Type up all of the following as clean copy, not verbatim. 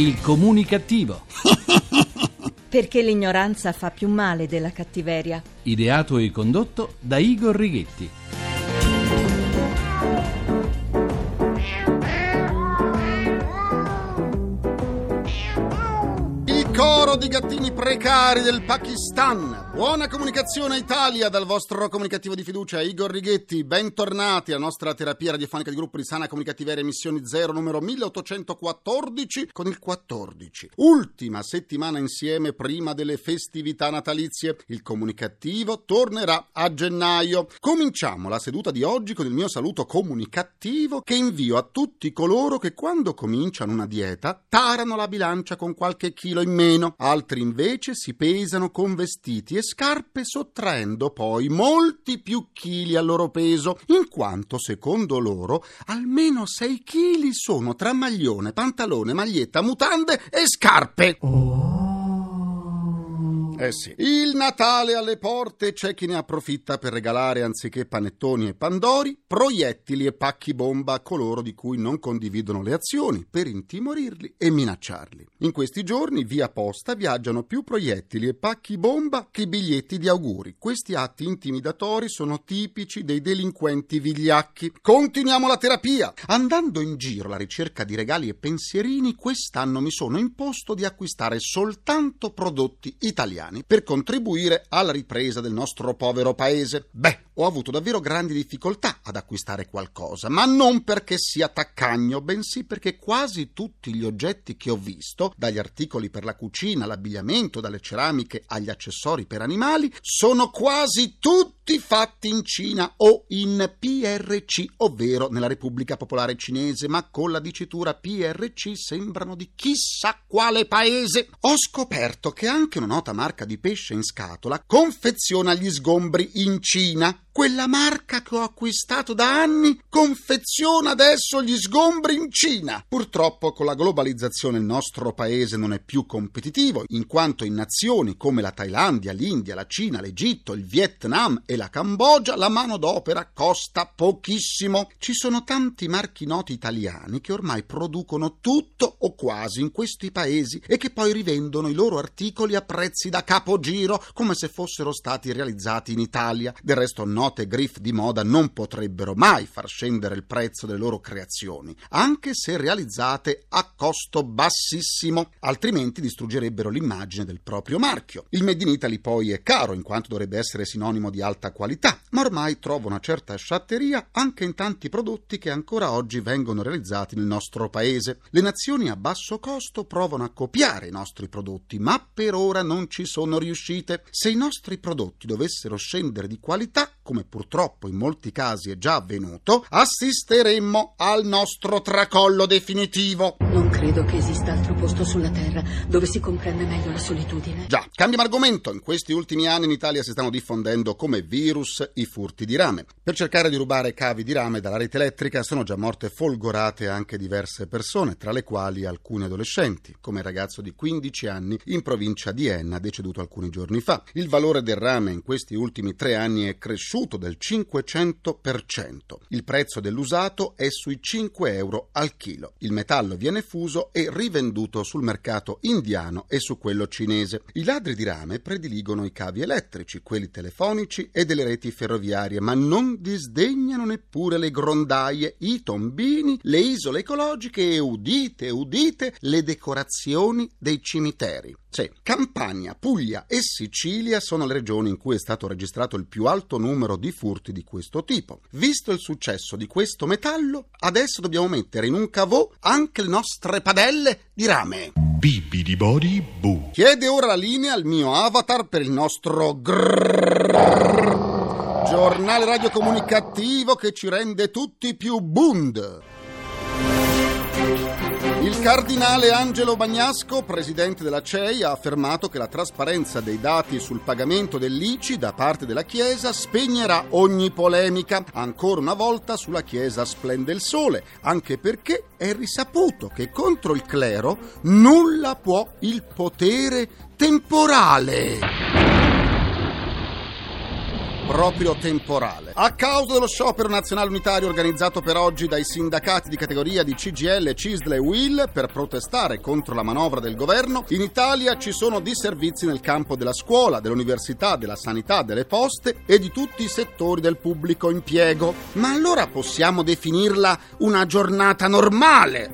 Il Comunicattivo. Perché l'ignoranza fa più male della cattiveria. Ideato e condotto da Igor Righetti. Il coro di gattini precari del Pakistan. Buona comunicazione Italia dal vostro comunicativo di fiducia Igor Righetti. Bentornati alla nostra terapia radiofonica di gruppo di Sana Comunicativa, emissioni 0 numero 1814 con il 14. Ultima settimana insieme prima delle festività natalizie. Il comunicativo tornerà a gennaio. Cominciamo la seduta di oggi con il mio saluto comunicativo che invio a tutti coloro che quando cominciano una dieta tarano la bilancia con qualche chilo in meno. Altri invece si pesano con vestiti e scarpe sottraendo poi molti più chili al loro peso, in quanto secondo loro almeno 6 chili sono tra maglione, pantalone, maglietta, mutande e scarpe. Eh sì, il Natale alle porte, c'è chi ne approfitta per regalare anziché panettoni e pandori, proiettili e pacchi bomba a coloro di cui non condividono le azioni per intimorirli e minacciarli. In questi giorni via posta viaggiano più proiettili e pacchi bomba che biglietti di auguri. Questi atti intimidatori sono tipici dei delinquenti vigliacchi. Continuiamo la terapia. Andando in giro alla ricerca di regali e pensierini, quest'anno mi sono imposto di acquistare soltanto prodotti italiani per contribuire alla ripresa del nostro povero paese. Beh, ho avuto davvero grandi difficoltà ad acquistare qualcosa, ma non perché sia taccagno, bensì perché quasi tutti gli oggetti che ho visto, dagli articoli per la cucina, all'abbigliamento, dalle ceramiche agli accessori per animali, sono quasi tutti fatti in Cina o in PRC, ovvero nella Repubblica Popolare Cinese, ma con la dicitura PRC sembrano di chissà quale paese. Ho scoperto che anche una nota marca di pesce in scatola confeziona gli sgombri in Cina. Quella marca che ho acquistato da anni confeziona adesso gli sgombri in Cina. Purtroppo con la globalizzazione il nostro paese non è più competitivo, in quanto in nazioni come la Thailandia, l'India, la Cina, l'Egitto, il Vietnam e la Cambogia la manodopera costa pochissimo. Ci sono tanti marchi noti italiani che ormai producono tutto o quasi in questi paesi e che poi rivendono i loro articoli a prezzi da capogiro come se fossero stati realizzati in Italia. Del resto note griff di moda non potrebbero mai far scendere il prezzo delle loro creazioni, anche se realizzate a costo bassissimo, altrimenti distruggerebbero l'immagine del proprio marchio. Il Made in Italy poi è caro, in quanto dovrebbe essere sinonimo di alta qualità, ma ormai trovo una certa sciatteria anche in tanti prodotti che ancora oggi vengono realizzati nel nostro paese. Le nazioni a basso costo provano a copiare i nostri prodotti, ma per ora non ci sono riuscite. Se i nostri prodotti dovessero scendere di qualità, come purtroppo in molti casi è già avvenuto, assisteremmo al nostro tracollo definitivo. Non credo che esista altro posto sulla terra dove si comprende meglio la solitudine. Già, cambiamo argomento. In questi ultimi anni in Italia si stanno diffondendo come virus i furti di rame. Per cercare di rubare cavi di rame dalla rete elettrica sono già morte folgorate anche diverse persone, tra le quali alcuni adolescenti, come il ragazzo di 15 anni in provincia di Enna, deceduto alcuni giorni fa. Il valore del rame in questi ultimi 3 anni è cresciuto del 500%. Il prezzo dell'usato è sui 5 euro al chilo. Il metallo viene fuso e rivenduto sul mercato indiano e su quello cinese. I ladri di rame prediligono i cavi elettrici, quelli telefonici e delle reti ferroviarie, ma non disdegnano neppure le grondaie, i tombini, le isole ecologiche e, udite, udite, le decorazioni dei cimiteri. Sì, Campania, Puglia e Sicilia sono le regioni in cui è stato registrato il più alto numero di furti di questo tipo. Visto il successo di questo metallo, adesso dobbiamo mettere in un cavò anche le nostre padelle di rame. Chiede ora la linea al mio avatar per il nostro giornale radiocomunicativo che ci rende tutti più bund. Il cardinale Angelo Bagnasco, presidente della CEI, ha affermato che la trasparenza dei dati sul pagamento dell'ICI da parte della Chiesa spegnerà ogni polemica. Ancora una volta sulla Chiesa splende il sole, anche perché è risaputo che contro il clero nulla può il potere temporale. proprio temporale. A causa dello sciopero nazionale unitario organizzato per oggi dai sindacati di categoria di CGIL, CISL e UIL per protestare contro la manovra del governo, in Italia ci sono disservizi nel campo della scuola, dell'università, della sanità, delle poste e di tutti i settori del pubblico impiego. Ma allora possiamo definirla una giornata normale?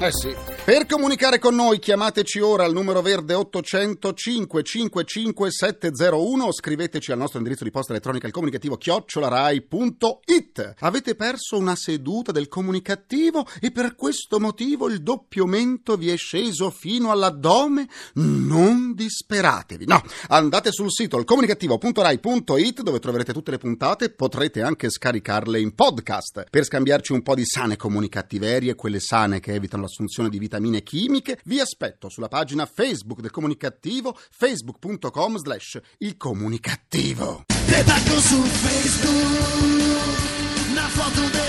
Eh sì. Per comunicare con noi chiamateci ora al numero verde 800 555 701 o scriveteci al nostro indirizzo di posta elettronica Il Comunicattivo @rai.it. Avete perso una seduta del Comunicattivo e per questo motivo il doppio mento vi è sceso fino all'addome? Non disperatevi, no, andate sul sito ilcomunicattivo.rai.it dove troverete tutte le puntate, potrete anche scaricarle in podcast per scambiarci un po' di sane comunicattiverie, quelle sane che evitano l'assunzione di vita vitamine chimiche. Vi aspetto sulla pagina Facebook del Comunicattivo, facebook.com/ilcomunicattivo. Te taggo su Facebook, una foto di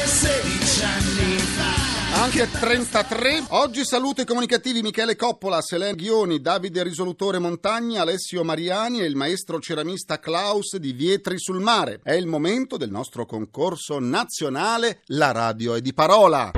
16 anni fa. Anche 33. Oggi saluto i comunicativi Michele Coppola, Selene Ghioni, Davide Risolutore Montagna, Alessio Mariani e il maestro ceramista Klaus di Vietri sul Mare. È il momento del nostro concorso nazionale La Radio è di Parola.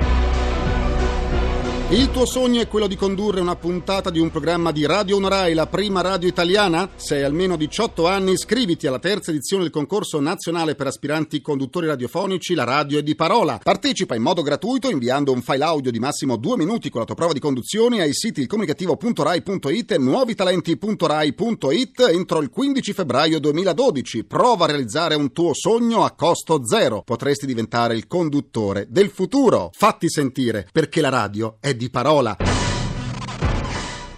Il tuo sogno è quello di condurre una puntata di un programma di Radio 1 Rai, la prima radio italiana? Se hai almeno 18 anni, iscriviti alla terza edizione del concorso nazionale per aspiranti conduttori radiofonici La Radio è di Parola. Partecipa in modo gratuito inviando un file audio di massimo 2 minuti con la tua prova di conduzione ai siti ilcomunicattivo.rai.it e nuovitalenti.rai.it entro il 15 febbraio 2012. Prova a realizzare un tuo sogno a costo zero. Potresti diventare il conduttore del futuro. Fatti sentire, perché la radio è di parola.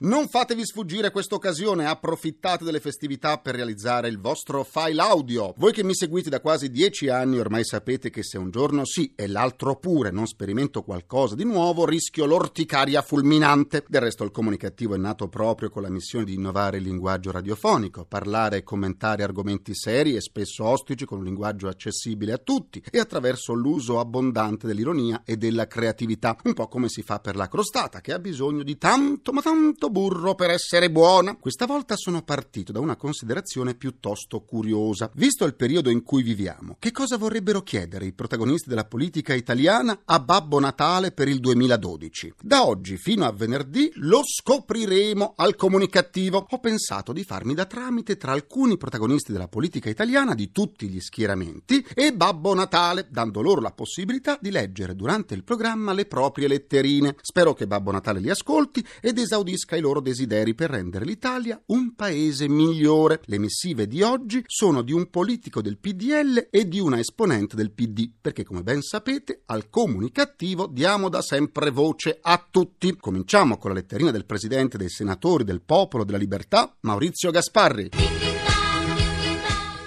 Non fatevi sfuggire questa occasione, approfittate delle festività per realizzare il vostro file audio. Voi che mi seguite da quasi 10 anni ormai sapete che se un giorno sì e l'altro pure non sperimento qualcosa di nuovo, rischio l'orticaria fulminante. Del resto il Comunicattivo è nato proprio con la missione di innovare il linguaggio radiofonico, parlare e commentare argomenti seri e spesso ostici con un linguaggio accessibile a tutti e attraverso l'uso abbondante dell'ironia e della creatività, un po' come si fa per la crostata che ha bisogno di tanto ma tanto burro per essere buona. Questa volta sono partito da una considerazione piuttosto curiosa. Visto il periodo in cui viviamo, che cosa vorrebbero chiedere i protagonisti della politica italiana a Babbo Natale per il 2012? Da oggi fino a venerdì lo scopriremo al Comunicattivo. Ho pensato di farmi da tramite tra alcuni protagonisti della politica italiana di tutti gli schieramenti e Babbo Natale, dando loro la possibilità di leggere durante il programma le proprie letterine. Spero che Babbo Natale li ascolti ed esaudisca il loro desideri per rendere l'Italia un paese migliore. Le missive di oggi sono di un politico del PDL e di una esponente del PD, perché come ben sapete al Comunicattivo diamo da sempre voce a tutti. Cominciamo con la letterina del presidente dei senatori del Popolo della Libertà, Maurizio Gasparri.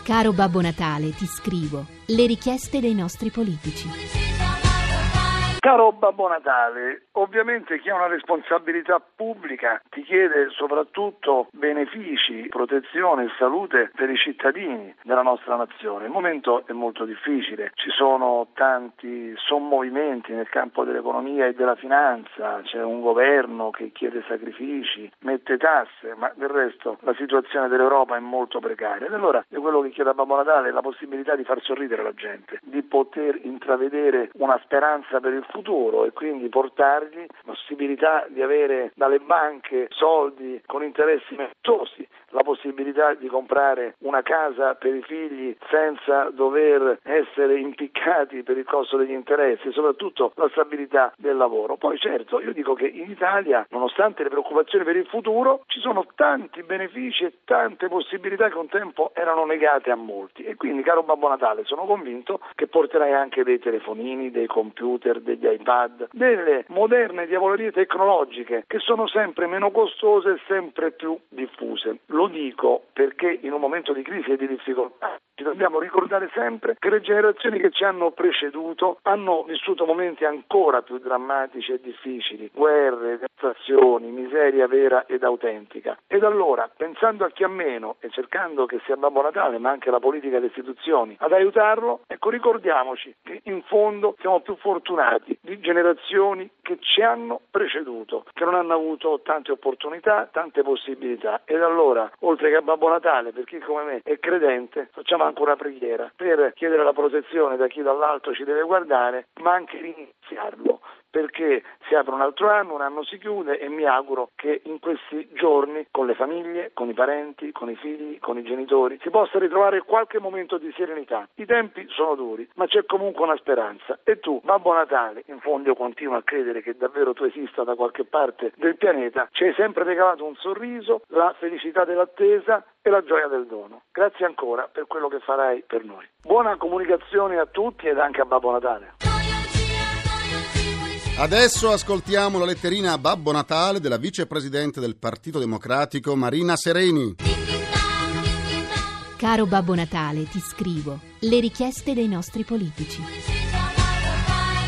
Caro Babbo Natale, ti scrivo le richieste dei nostri politici. Caro Babbo Natale, ovviamente chi ha una responsabilità pubblica ti chiede soprattutto benefici, protezione e salute per i cittadini della nostra nazione. Il momento è molto difficile, ci sono tanti sommovimenti nel campo dell'economia e della finanza, c'è un governo che chiede sacrifici, mette tasse, ma del resto la situazione dell'Europa è molto precaria. E allora io quello che chiedo a Babbo Natale è la possibilità di far sorridere la gente, di poter intravedere una speranza per il futuro e quindi portargli la possibilità di avere dalle banche soldi con interessi meritosi, la possibilità di comprare una casa per i figli senza dover essere impiccati per il costo degli interessi, soprattutto la stabilità del lavoro. Poi certo, io dico che in Italia, nonostante le preoccupazioni per il futuro, ci sono tanti benefici e tante possibilità che un tempo erano negate a molti. E quindi, caro Babbo Natale, sono convinto che porterai anche dei telefonini, dei computer, degli iPad, delle moderne diavolerie tecnologiche che sono sempre meno costose e sempre più diffuse. Lo dico perché in un momento di crisi e di difficoltà ci dobbiamo ricordare sempre che le generazioni che ci hanno preceduto hanno vissuto momenti ancora più drammatici e difficili, guerre, devastazioni, miseria vera ed autentica. Ed allora, pensando a chi ha meno e cercando che sia Babbo Natale, ma anche la politica e le istituzioni, ad aiutarlo, ecco, ricordiamoci che in fondo siamo più fortunati di generazioni che ci hanno preceduto, che non hanno avuto tante opportunità, tante possibilità. Ed allora, oltre che a Babbo Natale, per chi come me è credente, facciamo ancora preghiera per chiedere la protezione da chi dall'alto ci deve guardare, ma anche ringraziarlo, perché si apre un anno si chiude e mi auguro che in questi giorni con le famiglie, con i parenti, con i figli, con i genitori si possa ritrovare qualche momento di serenità. I tempi sono duri, ma c'è comunque una speranza. E tu, Babbo Natale, in fondo io continuo a credere che davvero tu esista da qualche parte del pianeta, ci hai sempre regalato un sorriso, la felicità dell'attesa e la gioia del dono. Grazie ancora per quello che farai per noi. Buona comunicazione a tutti ed anche a Babbo Natale. Adesso ascoltiamo la letterina a Babbo Natale della vicepresidente del Partito Democratico Marina Sereni. Caro Babbo Natale, ti scrivo le richieste dei nostri politici.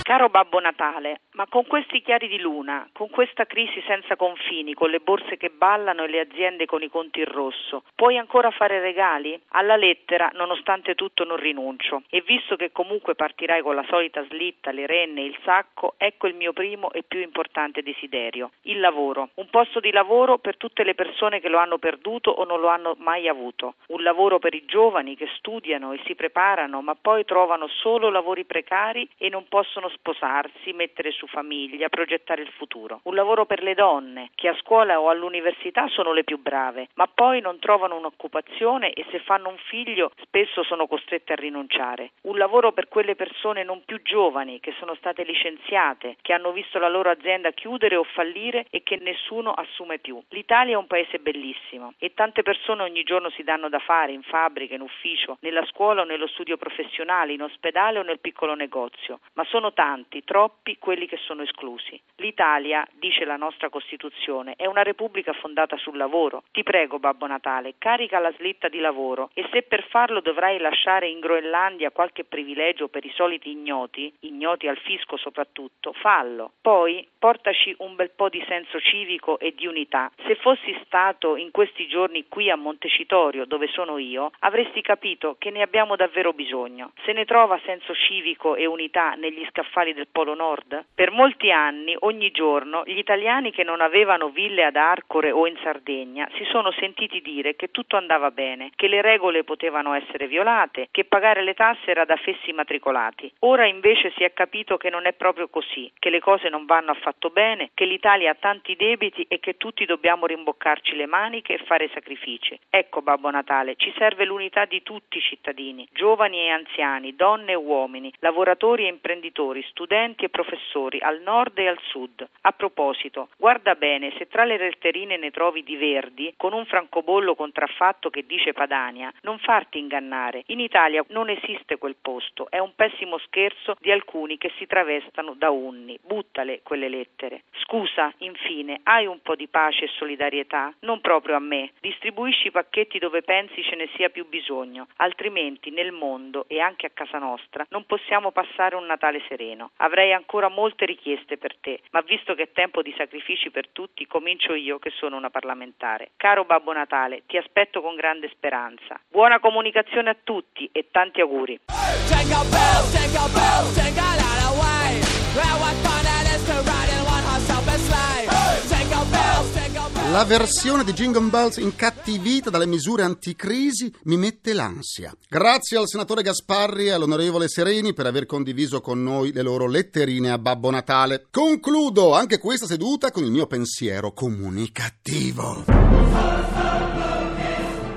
Caro Babbo Natale, ma con questi chiari di luna, con questa crisi senza confini, con le borse che ballano e le aziende con i conti in rosso, puoi ancora fare regali? Alla lettera, nonostante tutto, non rinuncio. E visto che comunque partirai con la solita slitta, le renne e il sacco, ecco il mio primo e più importante desiderio: il lavoro. Un posto di lavoro per tutte le persone che lo hanno perduto o non lo hanno mai avuto. Un lavoro per i giovani che studiano e si preparano, ma poi trovano solo lavori precari e non possono sposarsi, mettere su famiglia, progettare il futuro. Un lavoro per le donne che a scuola o all'università sono le più brave, ma poi non trovano un'occupazione e se fanno un figlio spesso sono costrette a rinunciare. Un lavoro per quelle persone non più giovani che sono state licenziate, che hanno visto la loro azienda chiudere o fallire e che nessuno assume più. L'Italia è un paese bellissimo e tante persone ogni giorno si danno da fare in fabbrica, in ufficio, nella scuola o nello studio professionale, in ospedale o nel piccolo negozio, ma sono tanti, troppi quelli che sono esclusi. L'Italia, dice la nostra Costituzione, è una repubblica fondata sul lavoro. Ti prego, Babbo Natale, carica la slitta di lavoro e se per farlo dovrai lasciare in Groenlandia qualche privilegio per i soliti ignoti, ignoti al fisco soprattutto, fallo. Poi portaci un bel po' di senso civico e di unità. Se fossi stato in questi giorni qui a Montecitorio, dove sono io, avresti capito che ne abbiamo davvero bisogno. Se ne trova senso civico e unità negli scaffali del Polo Nord? Per molti anni, ogni giorno, gli italiani che non avevano ville ad Arcore o in Sardegna si sono sentiti dire che tutto andava bene, che le regole potevano essere violate, che pagare le tasse era da fessi matricolati. Ora invece si è capito che non è proprio così, che le cose non vanno affatto bene, che l'Italia ha tanti debiti e che tutti dobbiamo rimboccarci le maniche e fare sacrifici. Ecco, Babbo Natale, ci serve l'unità di tutti i cittadini, giovani e anziani, donne e uomini, lavoratori e imprenditori, studenti e professori, al nord e al sud. A proposito, guarda bene se tra le letterine ne trovi di verdi, con un francobollo contraffatto che dice Padania, non farti ingannare. In Italia non esiste quel posto, è un pessimo scherzo di alcuni che si travestano da unni. Buttale quelle lettere. Scusa, infine, hai un po' di pace e solidarietà? Non proprio a me. Distribuisci i pacchetti dove pensi ce ne sia più bisogno, altrimenti nel mondo e anche a casa nostra non possiamo passare un Natale sereno. Avrei ancora molte richieste per te, ma visto che è tempo di sacrifici per tutti, comincio io che sono una parlamentare. Caro Babbo Natale, ti aspetto con grande speranza. Buona comunicazione a tutti e tanti auguri. La versione di Jingle Bells incattivita dalle misure anticrisi mi mette l'ansia. Grazie al senatore Gasparri e all'onorevole Sereni per aver condiviso con noi le loro letterine a Babbo Natale. Concludo anche questa seduta con il mio pensiero comunicativo.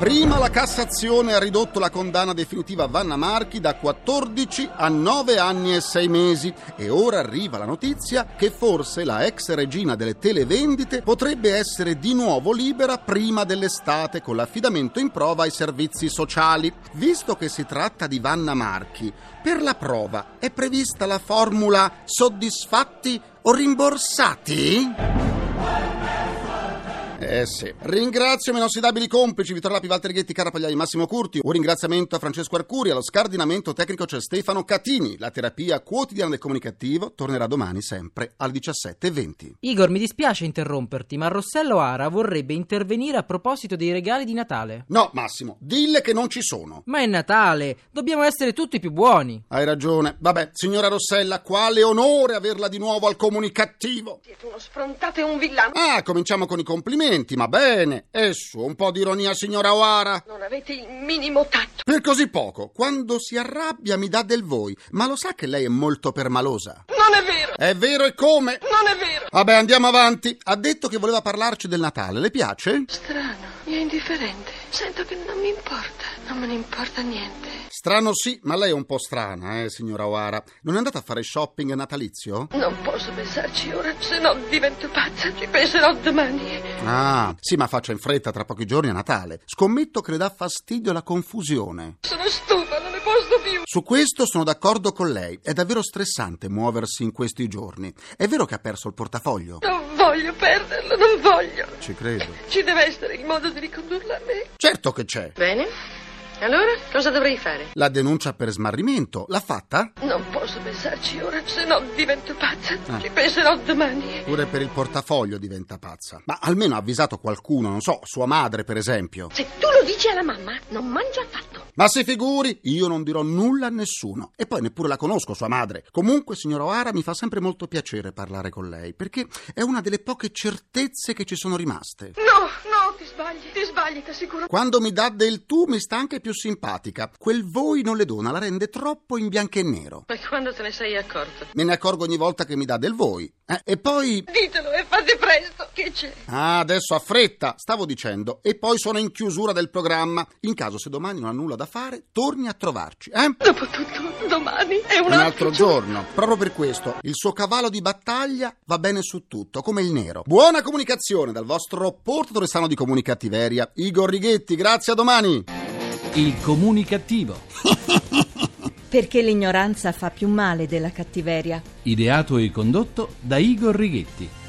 Prima la Cassazione ha ridotto la condanna definitiva a Vanna Marchi da 14 a 9 anni e 6 mesi e ora arriva la notizia che forse la ex regina delle televendite potrebbe essere di nuovo libera prima dell'estate con l'affidamento in prova ai servizi sociali. Visto che si tratta di Vanna Marchi, per la prova è prevista la formula soddisfatti o rimborsati? Eh sì. Ringrazio i miei inossidabili complici Vittorio Lapi, Walter Ghetti, Carapagliai, Massimo Curti. Un ringraziamento a Francesco Arcuri. Allo scardinamento tecnico c'è Stefano Catini. La terapia quotidiana del comunicativo tornerà domani sempre alle 17.20. Igor, mi dispiace interromperti, ma Rossella O'Hara vorrebbe intervenire a proposito dei regali di Natale. No, Massimo, dille che non ci sono. Ma è Natale, dobbiamo essere tutti più buoni. Hai ragione. Vabbè, signora Rossella, quale onore averla di nuovo al comunicativo. Siete uno sfrontato e un villano. Ah, cominciamo con i complimenti. complimenti, ma bene. E su, un po' di ironia, signora O'Hara. Non avete il minimo tatto. Per così poco. Quando si arrabbia mi dà del voi. Ma lo sa che lei è molto permalosa? Non è vero. È vero e come? Non è vero. Vabbè, andiamo avanti. Ha detto che voleva parlarci del Natale. Le piace? Strano. Mi è indifferente. Sento che non mi importa. Non me ne importa niente. Strano sì, ma lei è un po' strana, signora O'Hara. Non è andata a fare shopping natalizio? Non posso pensarci ora, se no divento pazza, ci penserò domani. Ah, sì, ma faccia in fretta, tra pochi giorni è Natale. Scommetto che le dà fastidio la confusione. Sono stufa, non ne posso più. Su questo sono d'accordo con lei. È davvero stressante muoversi in questi giorni. È vero che ha perso il portafoglio? Non voglio perderlo, non voglio. Ci credo. Ci deve essere il modo di ricondurla a me. Certo che c'è. Bene. Allora, cosa dovrei fare? La denuncia per smarrimento, l'ha fatta? Non posso pensarci ora, se no divento pazza. Ci penserò domani. Pure per il portafoglio diventa pazza. Ma almeno ha avvisato qualcuno, non so, sua madre per esempio. Se tu lo dici alla mamma, non mangia affatto. Ma si figuri, io non dirò nulla a nessuno. E poi neppure la conosco, sua madre. Comunque, signora O'Hara, mi fa sempre molto piacere parlare con lei, perché è una delle poche certezze che ci sono rimaste. No, ti sbagli, t'assicuro. Quando mi dà del tu mi sta anche più simpatica. Quel voi non le dona, la rende troppo in bianco e nero. Ma quando te ne sei accorto? Me ne accorgo ogni volta che mi dà del voi. E poi... Ditelo e fate presto, che c'è? Ah, adesso ha fretta, stavo dicendo. E poi sono in chiusura del programma. In caso se domani non ha nulla da fare, torni a trovarci, eh? Dopotutto, domani è un altro giorno. Proprio per questo, il suo cavallo di battaglia va bene su tutto, come il nero. Buona comunicazione dal vostro portatore sano di comunicattiveria, Igor Righetti. Grazie, a domani. Il Comunicattivo. Perché l'ignoranza fa più male della cattiveria. Ideato e condotto da Igor Righetti.